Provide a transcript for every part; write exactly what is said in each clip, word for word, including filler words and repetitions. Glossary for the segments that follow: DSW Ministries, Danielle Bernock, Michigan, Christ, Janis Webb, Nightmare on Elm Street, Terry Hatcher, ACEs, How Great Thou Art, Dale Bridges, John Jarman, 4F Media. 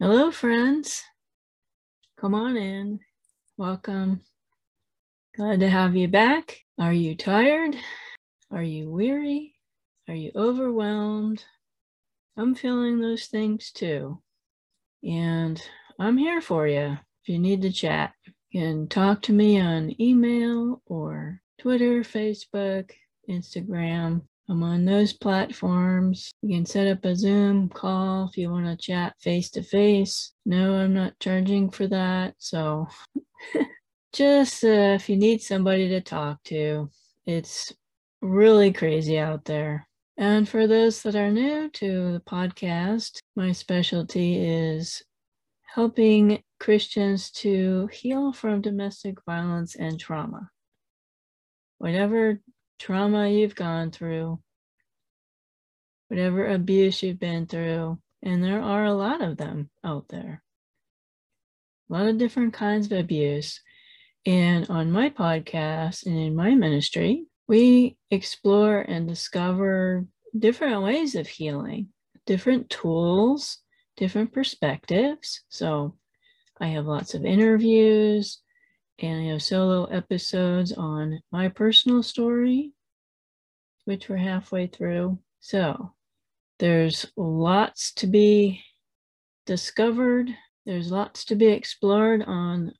Hello, friends. Come on in. Welcome. Glad to have you back. Are you tired? Are you weary? Are you overwhelmed? I'm feeling those things too. And I'm here for you. If you need to chat, you can talk to me on email or Twitter, Facebook, Instagram. I'm on those platforms. You can set up a Zoom call if you want to chat face to face. No, I'm not charging for that. So just uh, if you need somebody to talk to, it's really crazy out there. And for those that are new to the podcast, my specialty is helping Christians to heal from domestic violence and trauma. Whatever trauma you've gone through, whatever abuse you've been through, and there are a lot of them out there. A lot of different kinds of abuse. And on my podcast and in my ministry, we explore and discover different ways of healing, different tools, different perspectives. So I have lots of interviews and I have solo episodes on my personal story, which we're halfway through. So there's lots to be discovered. There's lots to be explored on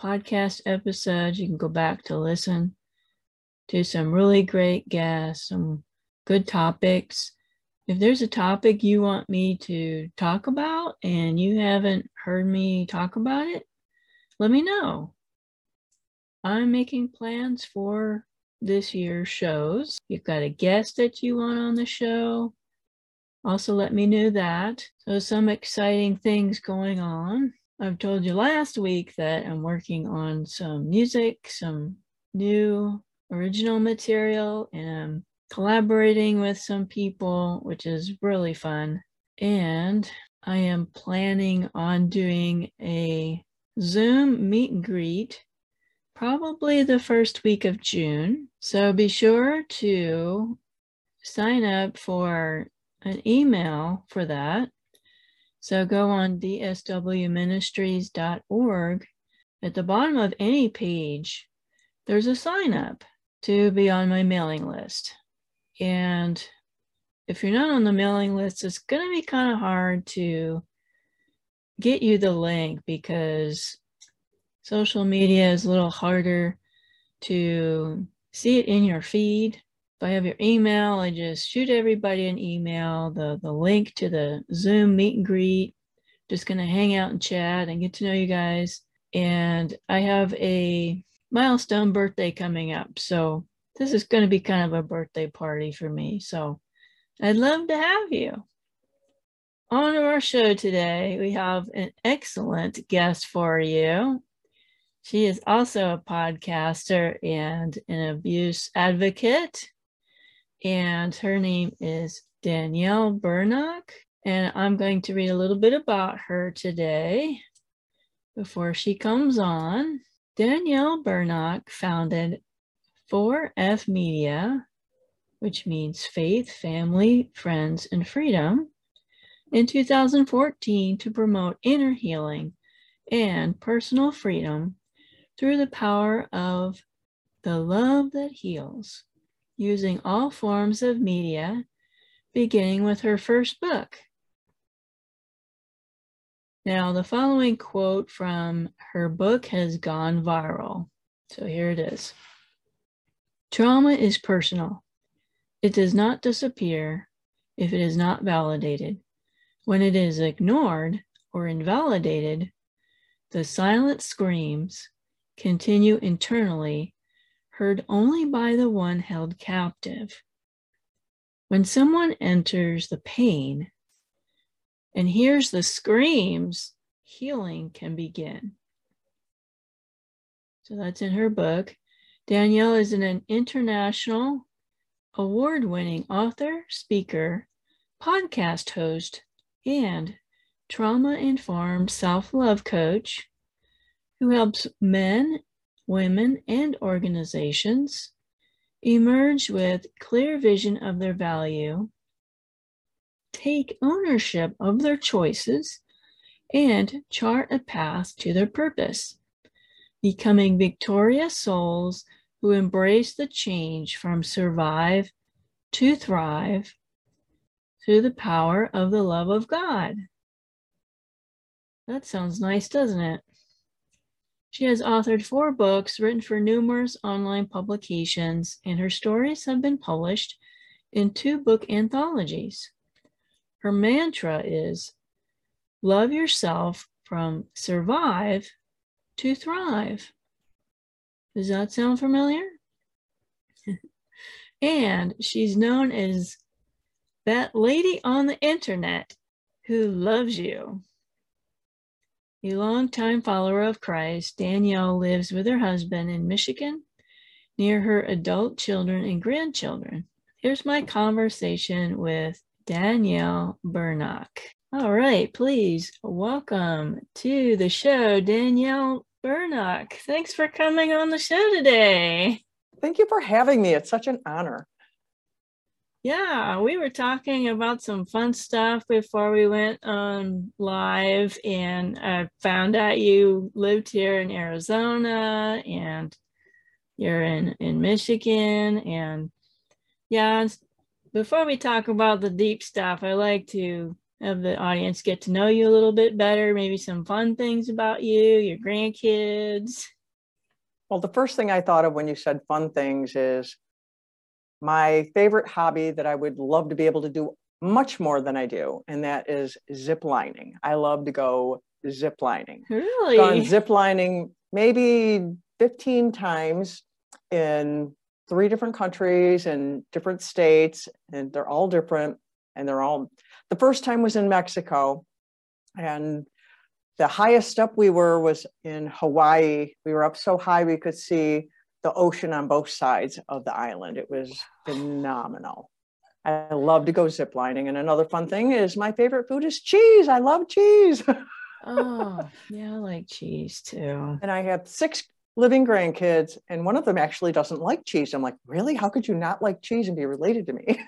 podcast episodes. You can go back to listen to some really great guests, some good topics. If there's a topic you want me to talk about and you haven't heard me talk about it, let me know. I'm making plans for this year's shows. You've got a guest that you want on the show. Also, let me know that. So some exciting things going on. I've told you last week that I'm working on some music, some new original material, and I'm collaborating with some people, which is really fun. And I am planning on doing a Zoom meet and greet probably the first week of June. So be sure to sign up for an email for that. So go on d s w ministries dot org. At the bottom of any page, there's a sign up to be on my mailing list. And if you're not on the mailing list, it's going to be kind of hard to get you the link because social media is a little harder to see it in your feed. If I have your email, I just shoot everybody an email, the, the link to the Zoom meet and greet. Just going to hang out and chat and get to know you guys. And I have a milestone birthday coming up, so this is going to be kind of a birthday party for me. So I'd love to have you. On our show today, we have an excellent guest for you. She is also a podcaster and an abuse advocate. And her name is Danielle Bernock. And I'm going to read a little bit about her today before she comes on. Danielle Bernock founded four F Media, which means faith, family, friends, and freedom, in two thousand fourteen to promote inner healing and personal freedom through the power of the love that heals, using all forms of media, beginning with her first book. Now, the following quote from her book has gone viral. So here it is. Trauma is personal. It does not disappear if it is not validated. When it is ignored or invalidated, the silent screams continue internally, heard only by the one held captive. When someone enters the pain and hears the screams, healing can begin. So that's in her book. Danielle is an international award-winning author, speaker, podcast host, and trauma-informed self-love coach who helps men, women, and organizations emerge with clear vision of their value, take ownership of their choices, and chart a path to their purpose, becoming victorious souls who embrace the change from survive to thrive through the power of the love of God. That sounds nice, doesn't it? She has authored four books, written for numerous online publications, and her stories have been published in two book anthologies. Her mantra is, love yourself from survive to thrive. Does that sound familiar? And she's known as that lady on the internet who loves you. A longtime follower of Christ, Danielle lives with her husband in Michigan near her adult children and grandchildren. Here's my conversation with Danielle Bernock. All right, please welcome to the show, Danielle Bernock. Thanks for coming on the show today. Thank you for having me. It's such an honor. Yeah, we were talking about some fun stuff before we went on live, and I found out you lived here in Arizona and you're in, in Michigan. And yeah, before we talk about the deep stuff, I like to have the audience get to know you a little bit better, maybe some fun things about you, your grandkids. Well, the first thing I thought of when you said fun things is my favorite hobby that I would love to be able to do much more than I do, and that is zip lining. I love to go zip lining. Really? Gone zip lining maybe fifteen times in three different countries and different states, and they're all different. And they're all, the first time was in Mexico, and the highest up we were was in Hawaii. We were up so high we could see the ocean on both sides of the island. It was phenomenal. I love to go ziplining. And another fun thing is my favorite food is cheese. I love cheese. Oh, yeah, I like cheese too. And I have six living grandkids, and one of them actually doesn't like cheese. I'm like, really? How could you not like cheese and be related to me?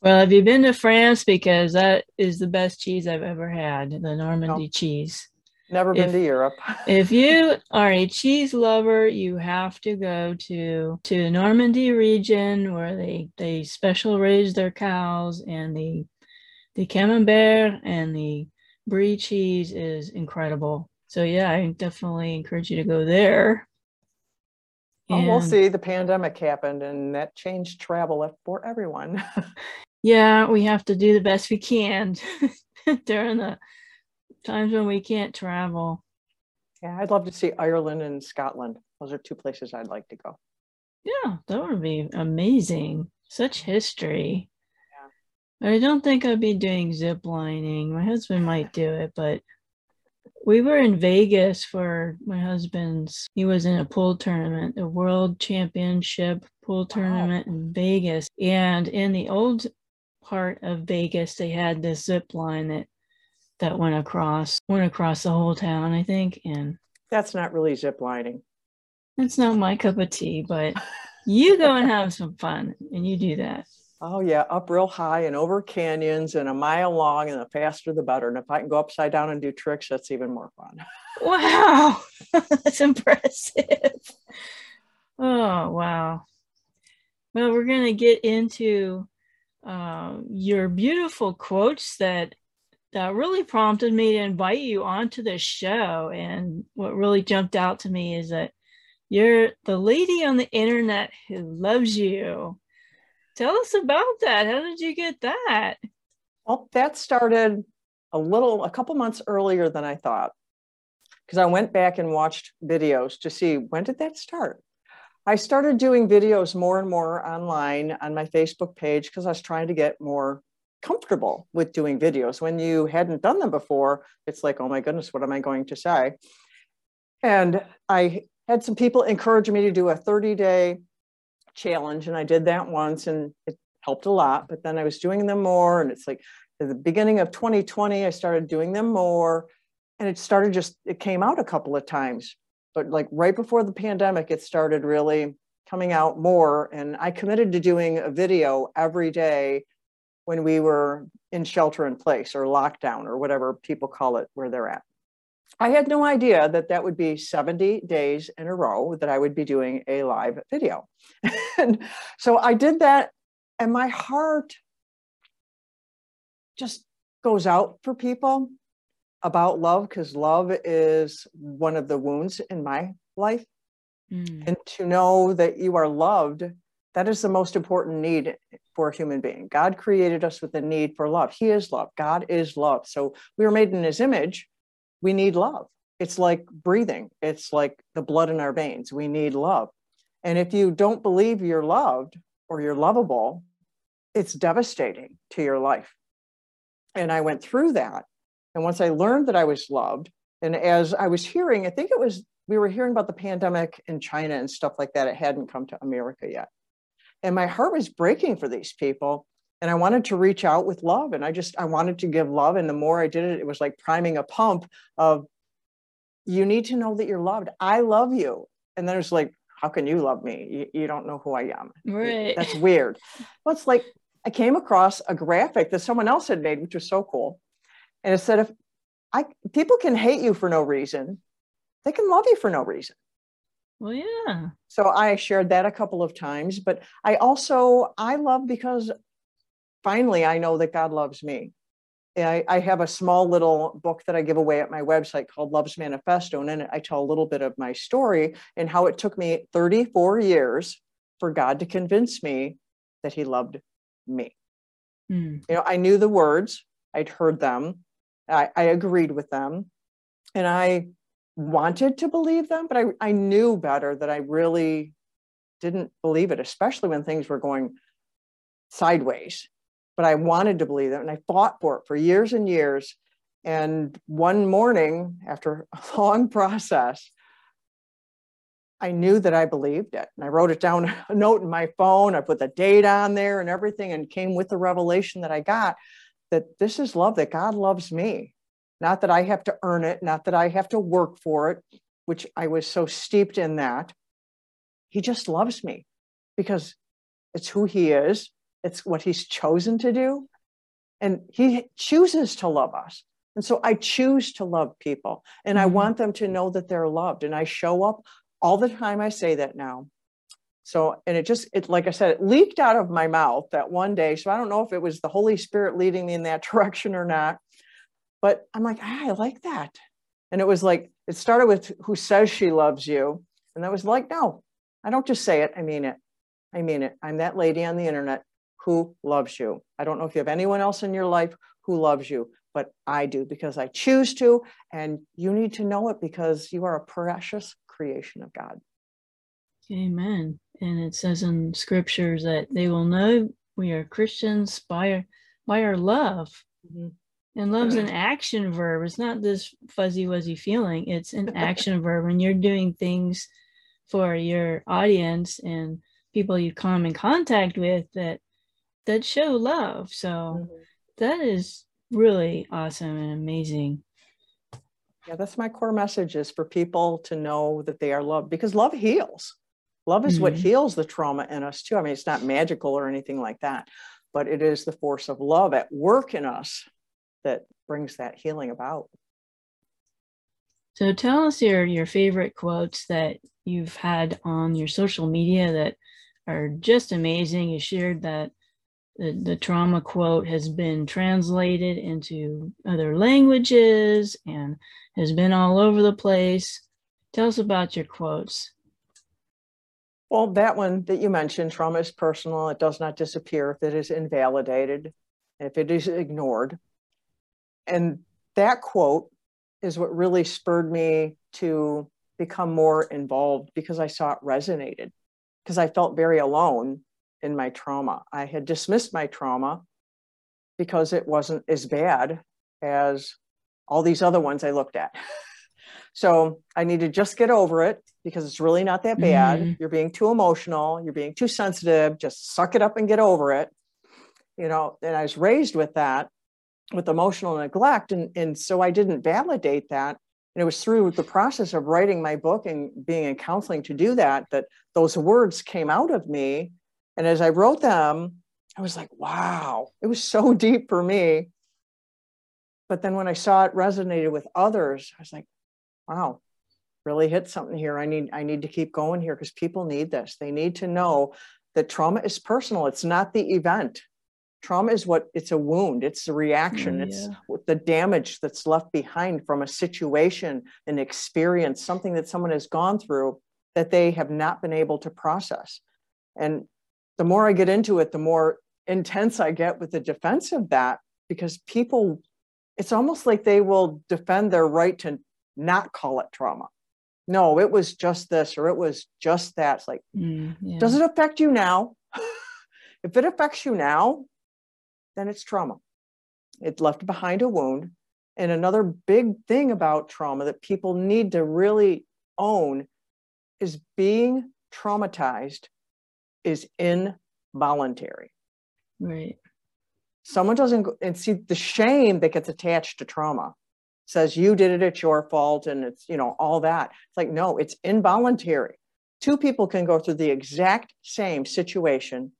Well, have you been to France? Because that is the best cheese I've ever had, the Normandy no, cheese. Never been if, to Europe. If you are a cheese lover, you have to go to to Normandy region where they, they special raise their cows, and the the camembert and the brie cheese is incredible. So yeah, I definitely encourage you to go there. Oh, we'll see. The pandemic happened, and that changed travel for everyone. Yeah, we have to do the best we can during the times when we can't travel. Yeah, I'd love to see Ireland and Scotland. Those are two places I'd like to go. Yeah, that would be amazing. Such history. Yeah. But I don't think I'd be doing zip lining. My husband might do it, but we were in Vegas for my husband's, he was in a pool tournament, the World Championship pool tournament. Wow. In Vegas. And in the old part of Vegas, they had this zip line that, that went across, went across the whole town, I think. And that's not really zip lining. That's not my cup of tea, but you go and have some fun and you do that. Oh yeah, up real high and over canyons and a mile long, and the faster the better. And if I can go upside down and do tricks, that's even more fun. Wow, that's impressive. Oh, wow. Well, we're going to get into uh, your beautiful quotes that, that really prompted me to invite you onto this show. And what really jumped out to me is that you're the lady on the internet who loves you. Tell us about that. How did you get that? Well, that started a little, a couple months earlier than I thought, because I went back and watched videos to see, when did that start? I started doing videos more and more online on my Facebook page because I was trying to get more comfortable with doing videos. When you hadn't done them before, it's like, oh my goodness, what am I going to say? And I had some people encourage me to do a thirty day challenge, and I did that once and it helped a lot, but then I was doing them more. And it's like at the beginning of twenty twenty, I started doing them more, and it started just, it came out a couple of times, but like right before the pandemic, it started really coming out more. And I committed to doing a video every day when we were in shelter in place or lockdown or whatever people call it where they're at. I had no idea that that would be seventy days in a row that I would be doing a live video. And so I did that, and my heart just goes out for people about love, because love is one of the wounds in my life. Mm. And to know that you are loved, that is the most important need for a human being. God created us with the need for love. He is love. God is love. So we were made in his image. We need love. It's like breathing. It's like the blood in our veins. We need love. And if you don't believe you're loved or you're lovable, it's devastating to your life. And I went through that. And once I learned that I was loved, and as I was hearing, I think it was, we were hearing about the pandemic in China and stuff like that. It hadn't come to America yet. And my heart was breaking for these people. And I wanted to reach out with love. And I just, I wanted to give love. And the more I did it, it was like priming a pump of, you need to know that you're loved. I love you. And then it was like, how can you love me? You, you don't know who I am. Right. That's weird. Well, it's like, I came across a graphic that someone else had made, which was so cool. And it said, if I, people can hate you for no reason, they can love you for no reason. Well, yeah. So I shared that a couple of times, but I also, I love because finally, I know that God loves me. I, I have a small little book that I give away at my website called Love's Manifesto. And in it, I tell a little bit of my story and how it took me thirty-four years for God to convince me that he loved me. Mm. You know, I knew the words, I'd heard them, I, I agreed with them, and I wanted to believe them, but I, I knew better that I really didn't believe it, especially when things were going sideways. But I wanted to believe that, and I fought for it for years and years. And one morning, after a long process, I knew that I believed it. And I wrote it down, a note in my phone. I put the date on there and everything, and came with the revelation that I got that this is love, that God loves me. Not that I have to earn it, not that I have to work for it, which I was so steeped in that. He just loves me because it's who he is. It's what he's chosen to do. And he chooses to love us. And so I choose to love people. And I want them to know that they're loved. And I show up all the time. I say that now. So, and it just, it, like I said, it leaked out of my mouth that one day. So I don't know if it was the Holy Spirit leading me in that direction or not, but I'm like, ah, I like that. And it was like, it started with who says she loves you. And I was like, no, I don't just say it. I mean it. I mean it. I'm that lady on the internet who loves you. I don't know if you have anyone else in your life who loves you, but I do because I choose to, and you need to know it because you are a precious creation of God. Amen. And it says in scriptures that they will know we are Christians by our, by our love. Mm-hmm. And love's an action verb. It's not this fuzzy wuzzy feeling. It's an action verb. And you're doing things for your audience and people you come in contact with that that show love. So mm-hmm. that is really awesome and amazing. Yeah, that's my core message, is for people to know that they are loved, because love heals. Love is mm-hmm. what heals the trauma in us too. I mean, it's not magical or anything like that, but it is the force of love at work in us that brings that healing about. So tell us your, your favorite quotes that you've had on your social media that are just amazing. You shared that the, the trauma quote has been translated into other languages and has been all over the place. Tell us about your quotes. Well, that one that you mentioned, trauma is personal. It does not disappear if it is invalidated, if it is ignored. And that quote is what really spurred me to become more involved, because I saw it resonated, because I felt very alone in my trauma. I had dismissed my trauma because it wasn't as bad as all these other ones I looked at. So I need to just get over it because it's really not that bad. Mm-hmm. You're being too emotional. You're being too sensitive. Just suck it up and get over it. You know, and I was raised with that, with emotional neglect. And, and so I didn't validate that. And it was through the process of writing my book and being in counseling to do that, that those words came out of me. And as I wrote them, I was like, wow, it was so deep for me. But then when I saw it resonated with others, I was like, wow, really hit something here. I need, I need to keep going here because people need this. They need to know that trauma is personal. It's not the event. Trauma is what, it's a wound. It's the reaction. Mm, yeah. It's the damage that's left behind from a situation, an experience, something that someone has gone through that they have not been able to process. And the more I get into it, the more intense I get with the defense of that, because people, it's almost like they will defend their right to not call it trauma. No, it was just this, or it was just that. It's like, mm, yeah. Does it affect you now? If it affects you now, then it's trauma. It left behind a wound. And another big thing about trauma that people need to really own is being traumatized is involuntary. Right. Someone doesn't, and see the shame that gets attached to trauma says you did it, it's your fault. And it's, you know, all that. It's like, no, it's involuntary. Two people can go through the exact same situation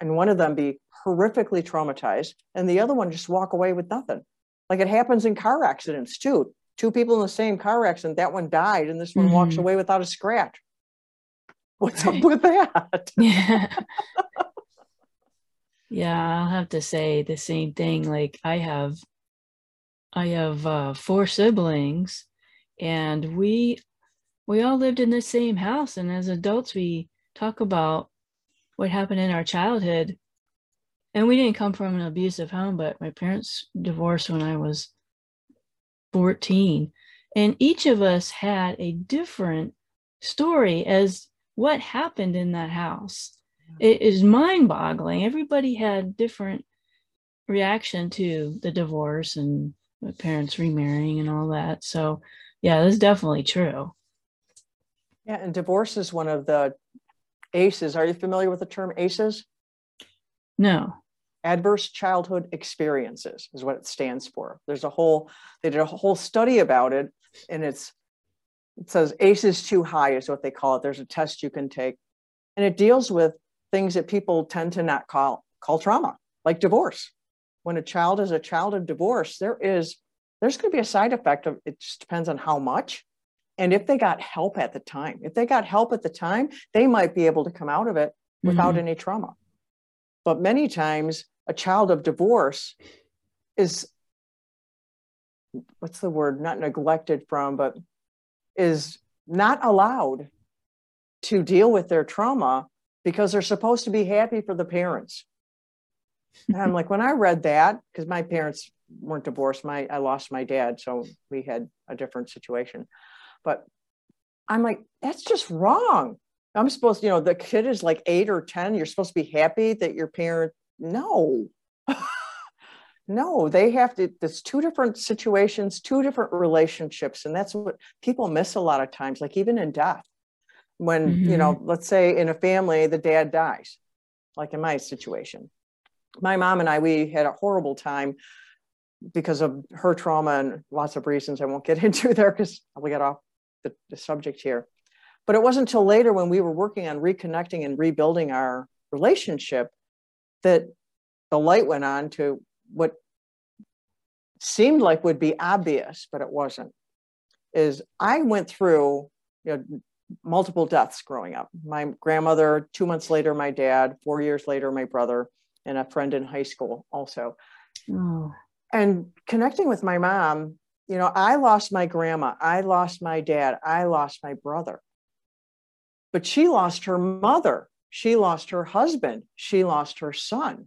and one of them be horrifically traumatized and the other one just walk away with nothing. Like it happens in car accidents too. Two people in the same car accident, that one died and this one mm. walks away without a scratch. What's right. up with that? Yeah. Yeah, I'll have to say the same thing. Like I have, I have uh, four siblings and we, we all lived in the same house. And as adults, we talk about what happened in our childhood. And we didn't come from an abusive home, but my parents divorced when I was fourteen. And each of us had a different story as what happened in that house. It is mind-boggling. Everybody had different reaction to the divorce and my parents remarrying and all that. So yeah, that's definitely true. Yeah, and divorce is one of the ACEs. Are you familiar with the term ACEs? No. Adverse childhood experiences is what it stands for. There's a whole, they did a whole study about it, and it's, it says ACEs too high is what they call it. There's a test you can take, and it deals with things that people tend to not call, call trauma, like divorce. When a child is a child of divorce, there is, there's going to be a side effect of, it just depends on how much. And if they got help at the time, if they got help at the time, they might be able to come out of it without mm-hmm. any trauma. But many times a child of divorce is, what's the word, not neglected from, but is not allowed to deal with their trauma because they're supposed to be happy for the parents. And I'm like, when I read that, because my parents weren't divorced, my I lost my dad, so we had a different situation. But I'm like, that's just wrong. I'm supposed to, you know, the kid is like eight or ten. You're supposed to be happy that your parent, no, no, they have to, there's two different situations, two different relationships. And that's what people miss a lot of times, like even in death, when, mm-hmm. you know, let's say in a family, the dad dies, like in my situation, my mom and I, we had a horrible time because of her trauma and lots of reasons I won't get into there because we got off the, the subject here. But it wasn't until later when we were working on reconnecting and rebuilding our relationship that the light went on to what seemed like would be obvious, but it wasn't, is I went through, you know, multiple deaths growing up. My grandmother, two months later, my dad, four years later, my brother, and a friend in high school also. Oh. And connecting with my mom, you know, I lost my grandma, I lost my dad, I lost my brother. But she lost her mother, she lost her husband, she lost her son.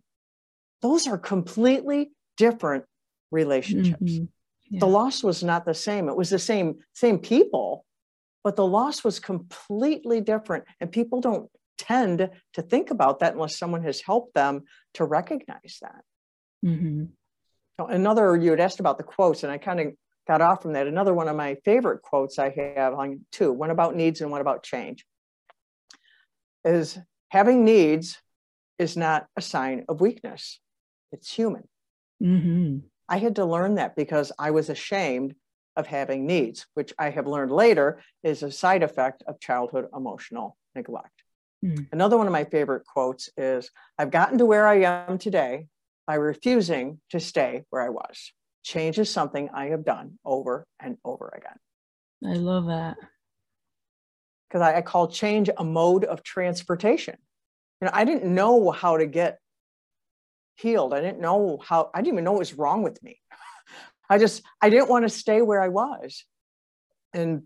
Those are completely different relationships. Mm-hmm. Yeah. The loss was not the same. It was the same, same people, but the loss was completely different. And people don't tend to think about that unless someone has helped them to recognize that. Mm-hmm. Another, you had asked about the quotes, and I kind of got off from that. Another one of my favorite quotes I have on two, one about needs and one about change, is having needs is not a sign of weakness. It's human. Mm-hmm. I had to learn that because I was ashamed of having needs, which I have learned later is a side effect of childhood emotional neglect. Mm. Another one of my favorite quotes is, I've gotten to where I am today by refusing to stay where I was. Change is something I have done over and over again. I love that. Because I, I call change a mode of transportation. You know, I didn't know how to get healed. I didn't know how, I didn't even know what was wrong with me. I just, I didn't want to stay where I was. And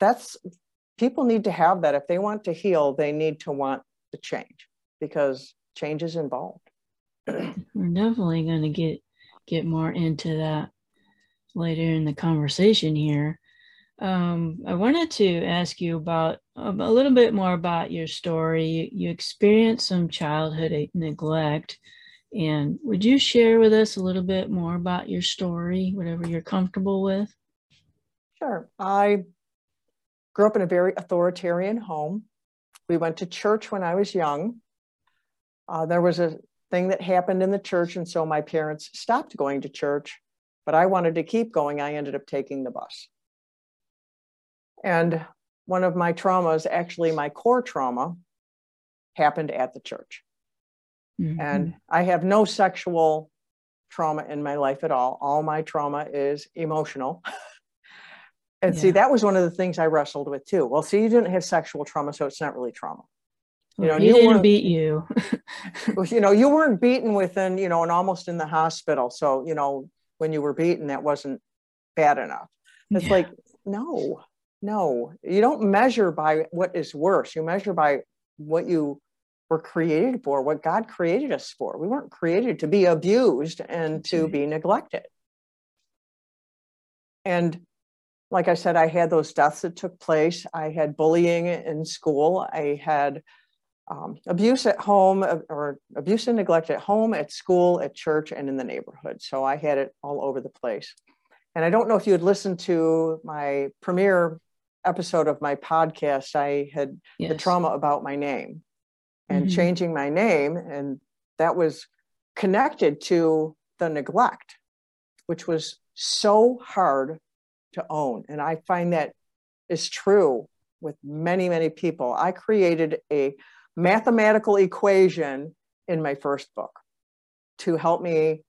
that's, people need to have that. If they want to heal, they need to want the change, because change is involved. We're definitely going to get, get more into that later in the conversation here. Um, I wanted to ask you about a, a little bit more about your story. You, you experienced some childhood neglect. And would you share with us a little bit more about your story, whatever you're comfortable with? Sure. I grew up in a very authoritarian home. We went to church when I was young. Uh, there was a thing that happened in the church, and so my parents stopped going to church, but I wanted to keep going. I ended up taking the bus. And one of my traumas, actually my core trauma, happened at the church. Mm-hmm. And I have no sexual trauma in my life at all. All my trauma is emotional. And yeah. See, that was one of the things I wrestled with too. Well, see, you didn't have sexual trauma, so it's not really trauma. You well, know, he you didn't beat you. You know, you weren't beaten within, you know, and almost in the hospital. So, you know, when you were beaten, that wasn't bad enough. It's yeah. like, no, no, you don't measure by what is worse. You measure by what you were created for, what God created us for. We weren't created to be abused and to be neglected. And like I said, I had those deaths that took place. I had bullying in school. I had um, abuse at home, or abuse and neglect at home, at school, at church, and in the neighborhood. So I had it all over the place. And I don't know if you had listened to my premiere episode of my podcast. I had yes. the trauma about my name. And mm-hmm. changing my name, and that was connected to the neglect, which was so hard to own. And I find that is true with many, many people. I created a mathematical equation in my first book to help me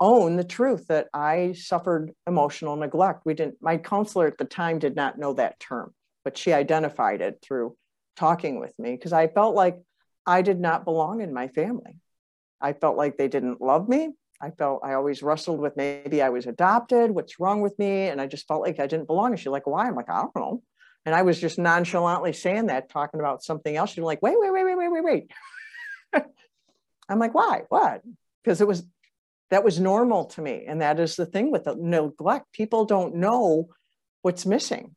own the truth that I suffered emotional neglect. We didn't, my counselor at the time did not know that term, but she identified it through talking with me, because I felt like I did not belong in my family. I felt like they didn't love me. I felt I always wrestled with, maybe I was adopted, what's wrong with me? And I just felt like I didn't belong. And she's like, why? I'm like, I don't know. And I was just nonchalantly saying that, talking about something else. She's like, wait, wait, wait, wait, wait, wait, wait. I'm like, why? What? Because it was, that was normal to me. And that is the thing with the neglect. People don't know what's missing.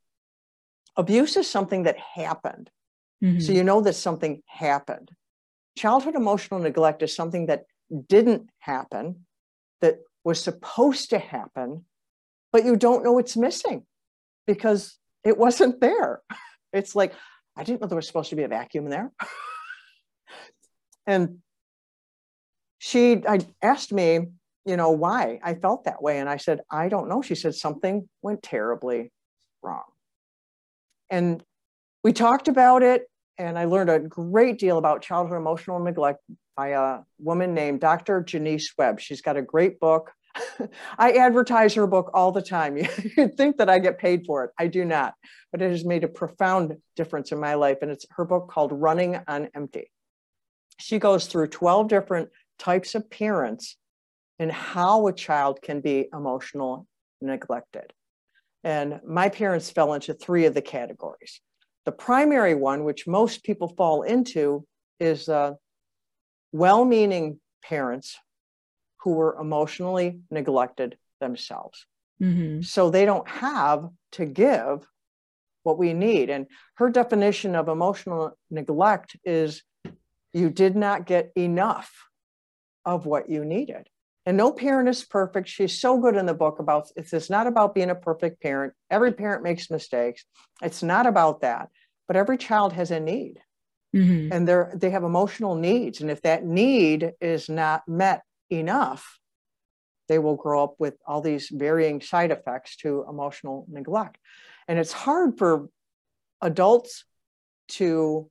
Abuse is something that happened. Mm-hmm. So you know that something happened. Childhood emotional neglect is something that didn't happen, that was supposed to happen, but you don't know it's missing because it wasn't there. It's like, I didn't know there was supposed to be a vacuum there. And she I asked me, you know, why I felt that way. And I said, I don't know. She said, something went terribly wrong. And we talked about it. And I learned a great deal about childhood emotional neglect by a woman named Doctor Janis Webb. She's got a great book. I advertise her book all the time. You'd think that I get paid for it. I do not. But it has made a profound difference in my life. And it's her book called Running on Empty. She goes through twelve different types of parents and how a child can be emotionally neglected. And my parents fell into three of the categories. The primary one, which most people fall into, is uh, well-meaning parents who were emotionally neglected themselves. Mm-hmm. So they don't have to give what we need. And her definition of emotional neglect is you did not get enough of what you needed. And no parent is perfect. She's so good in the book about, it's not about being a perfect parent. Every parent makes mistakes. It's not about that, but every child has a need. Mm-hmm. And they're, they have emotional needs. And if that need is not met enough, they will grow up with all these varying side effects to emotional neglect. And it's hard for adults to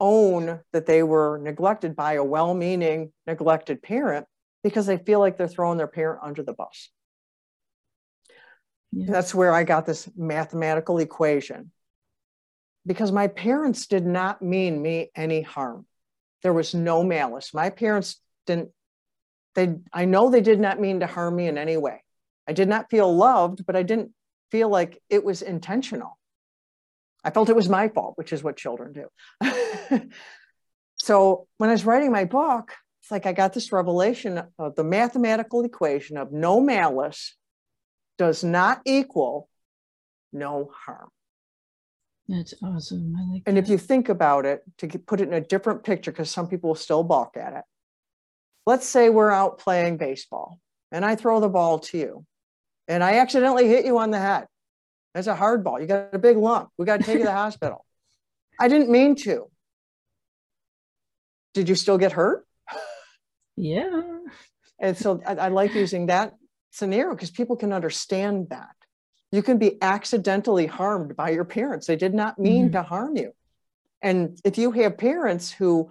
own that they were neglected by a well-meaning, neglected parent, because they feel like they're throwing their parent under the bus. Yeah. That's where I got this mathematical equation, because my parents did not mean me any harm. There was no malice. My parents didn't, they, I know they did not mean to harm me in any way. I did not feel loved, but I didn't feel like it was intentional. I felt it was my fault, which is what children do. So when I was writing my book, it's like I got this revelation of the mathematical equation of no malice does not equal no harm. That's awesome. I like and that. If you think about it, to put it in a different picture, because some people will still balk at it. Let's say we're out playing baseball and I throw the ball to you and I accidentally hit you on the head. That's a hard ball. You got a big lump. We got to take you to the hospital. I didn't mean to. Did you still get hurt? Yeah. And so I, I like using that scenario because people can understand that. You can be accidentally harmed by your parents. They did not mean mm-hmm. to harm you. And if you have parents who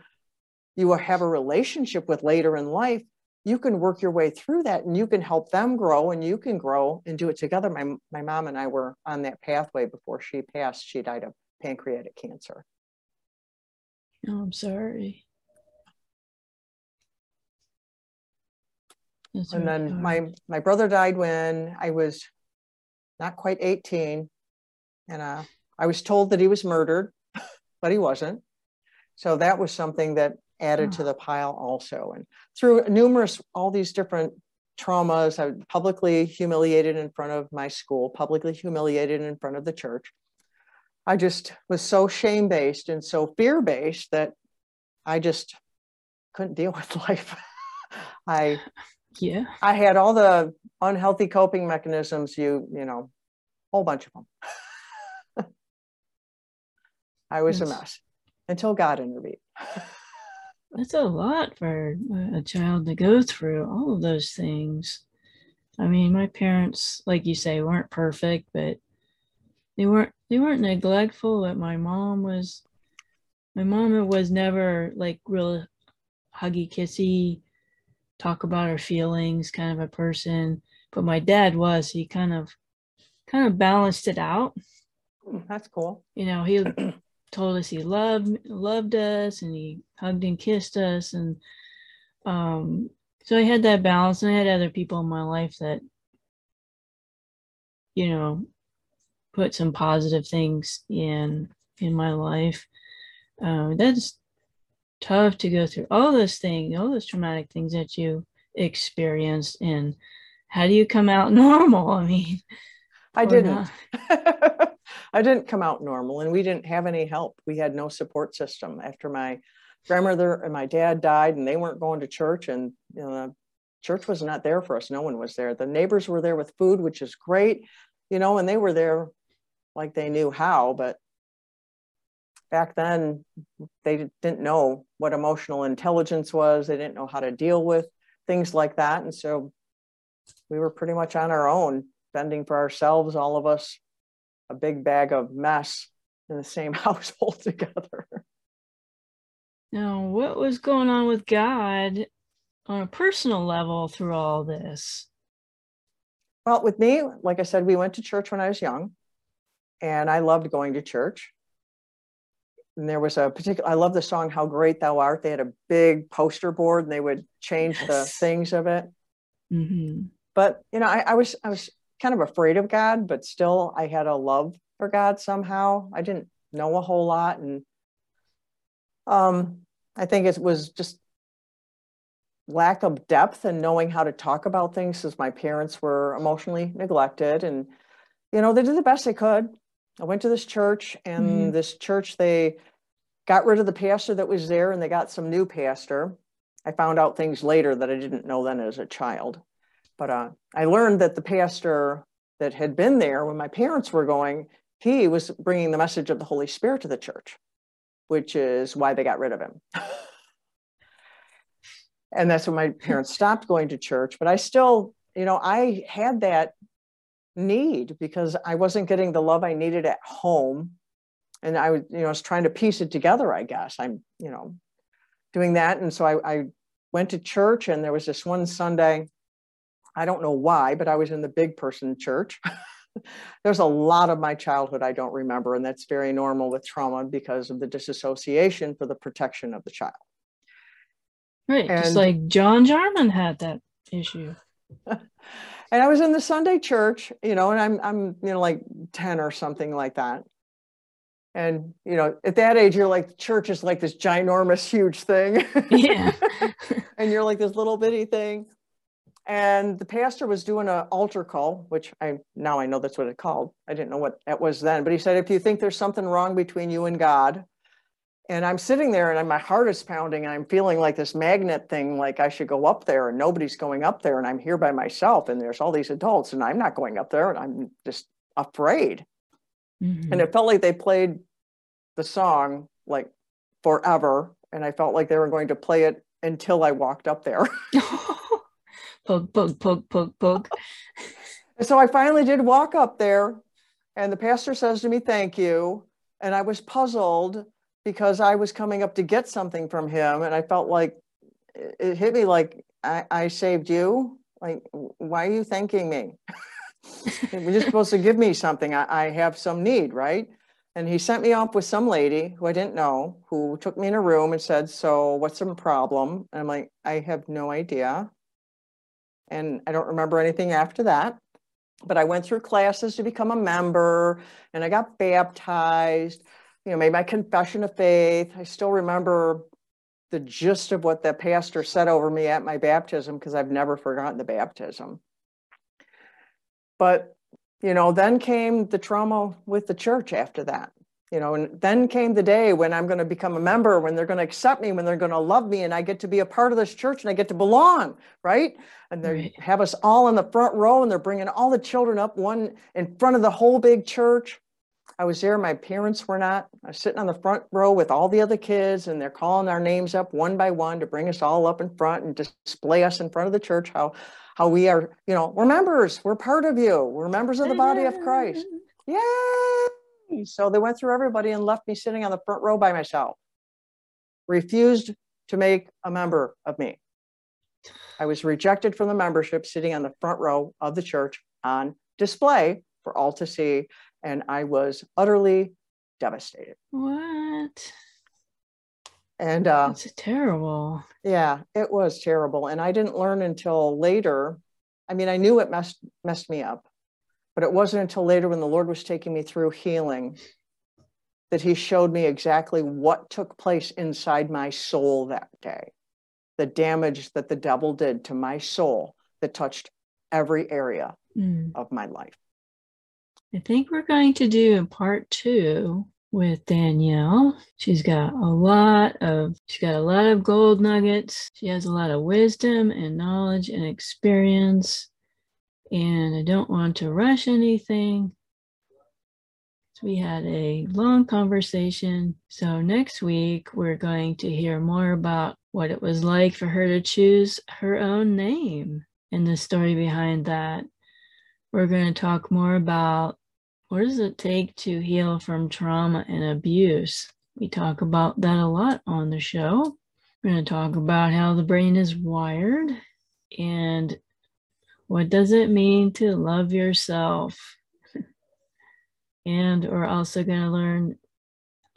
you have a relationship with later in life, you can work your way through that and you can help them grow and you can grow and do it together. My, my mom and I were on that pathway before she passed. She died of pancreatic cancer. Oh, I'm sorry. That's and really then hard. my my brother died when I was not quite eighteen, and uh, I was told that he was murdered, but he wasn't. So that was something that added oh. to the pile also. And through numerous, all these different traumas, I was publicly humiliated in front of my school, publicly humiliated in front of the church. I just was so shame-based and so fear-based that I just couldn't deal with life. I... Yeah, I had all the unhealthy coping mechanisms, you you know, a whole bunch of them. I was that's, a mess until God intervened. That's a lot for a child to go through, all of those things. I mean, my parents, like you say, weren't perfect, but they weren't they weren't neglectful. But my mom was, my mom was never like real huggy kissy, talk about her feelings kind of a person, but my dad was, he kind of kind of balanced it out. That's cool. You know, he told us he loved loved us and he hugged and kissed us, and um so I had that balance. And I had other people in my life that, you know, put some positive things in in my life. Um that's tough to go through, all those things, all those traumatic things that you experienced. And how do you come out normal? I mean, I didn't. I didn't come out normal, and we didn't have any help. We had no support system. After my grandmother and my dad died, and they weren't going to church, and you know, church was not there for us. No one was there. The neighbors were there with food, which is great, you know, and they were there like they knew how, but back then, they didn't know what emotional intelligence was. They didn't know how to deal with things like that. And so we were pretty much on our own, fending for ourselves, all of us, a big bag of mess in the same household together. Now, what was going on with God on a personal level through all this? Well, with me, like I said, we went to church when I was young, and I loved going to church. And there was a particular, I love the song, How Great Thou Art. They had a big poster board and they would change yes. the things of it. Mm-hmm. But, you know, I, I was, I was kind of afraid of God, but still I had a love for God somehow. I didn't know a whole lot. And um, I think it was just lack of depth and knowing how to talk about things, since my parents were emotionally neglected, and, you know, they did the best they could. I went to this church, and mm-hmm. this church, they got rid of the pastor that was there and they got some new pastor. I found out things later that I didn't know then as a child. But uh, I learned that the pastor that had been there when my parents were going, he was bringing the message of the Holy Spirit to the church, which is why they got rid of him. And that's when my parents stopped going to church. But I still, you know, I had that need because I wasn't getting the love I needed at home. And I was, you know, I was trying to piece it together, I guess. I'm, you know, doing that. And so I, I went to church, and there was this one Sunday, I don't know why, but I was in the big person church. There's a lot of my childhood I don't remember. And that's very normal with trauma because of the disassociation for the protection of the child. Right. And, just like John Jarman had that issue. And I was in the Sunday church, you know, and I'm, I'm, you know, like ten or something like that. And, you know, at that age, you're like, church is like this ginormous, huge thing. Yeah. And you're like this little bitty thing. And the pastor was doing an altar call, which I, now I know that's what it called. I didn't know what that was then, but he said, if you think there's something wrong between you and God. And I'm sitting there and my heart is pounding and I'm feeling like this magnet thing, like I should go up there and nobody's going up there and I'm here by myself and there's all these adults and I'm not going up there and I'm just afraid. Mm-hmm. And it felt like they played the song like forever. And I felt like they were going to play it until I walked up there. Poke, poke, poke, poke, poke. And so I finally did walk up there and the pastor says to me, thank you. And I was puzzled because I was coming up to get something from him. And I felt like it hit me like, I, I saved you. Like, why are you thanking me? You're just supposed to give me something. I, I have some need, right? And he sent me off with some lady who I didn't know, who took me in a room and said, so what's the problem? And I'm like, I have no idea. And I don't remember anything after that, but I went through classes to become a member and I got baptized, you know, made my confession of faith. I still remember the gist of what the pastor said over me at my baptism, because I've never forgotten the baptism. But, you know, then came the trauma with the church after that, you know, and then came the day when I'm going to become a member, when they're going to accept me, when they're going to love me, and I get to be a part of this church and I get to belong, right? And they right. have us all in the front row and they're bringing all the children up, one in front of the whole big church. I was there, my parents were not. I was sitting on the front row with all the other kids and they're calling our names up one by one to bring us all up in front and display us in front of the church, how how we are, you know, we're members, we're part of you, we're members of the body of Christ. Yay! So they went through everybody and left me sitting on the front row by myself. Refused to make a member of me. I was rejected from the membership, sitting on the front row of the church on display for all to see. And I was utterly devastated. What? And uh, that's terrible. Yeah, it was terrible. And I didn't learn until later. I mean, I knew it messed, messed me up, but it wasn't until later when the Lord was taking me through healing that he showed me exactly what took place inside my soul that day. The damage that the devil did to my soul that touched every area mm. of my life. I think we're going to do in part two with Danielle. She's got a lot of, she's got a lot of gold nuggets. She has a lot of wisdom and knowledge and experience. And I don't want to rush anything. So we had a long conversation. So next week, we're going to hear more about what it was like for her to choose her own name and the story behind that. We're going to talk more about what does it take to heal from trauma and abuse? We talk about that a lot on the show. We're going to talk about how the brain is wired and what does it mean to love yourself? And we're also going to learn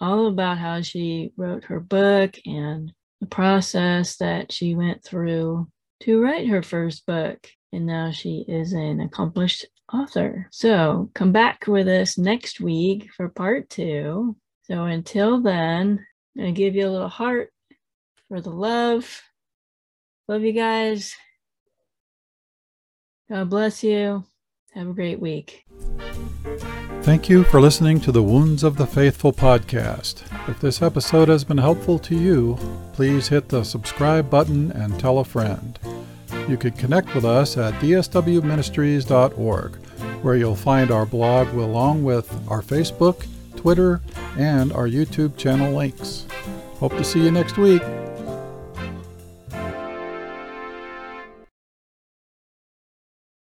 all about how she wrote her book and the process that she went through to write her first book. And now she is an accomplished author. So come back with us next week for part two. So until then, I'm going to give you a little heart for the love. Love you guys. God bless you. Have a great week. Thank you for listening to the Wounds of the Faithful podcast. If this episode has been helpful to you, please hit the subscribe button and tell a friend. You can connect with us at d s w ministries dot org, where you'll find our blog along with our Facebook, Twitter, and our YouTube channel links. Hope to see you next week.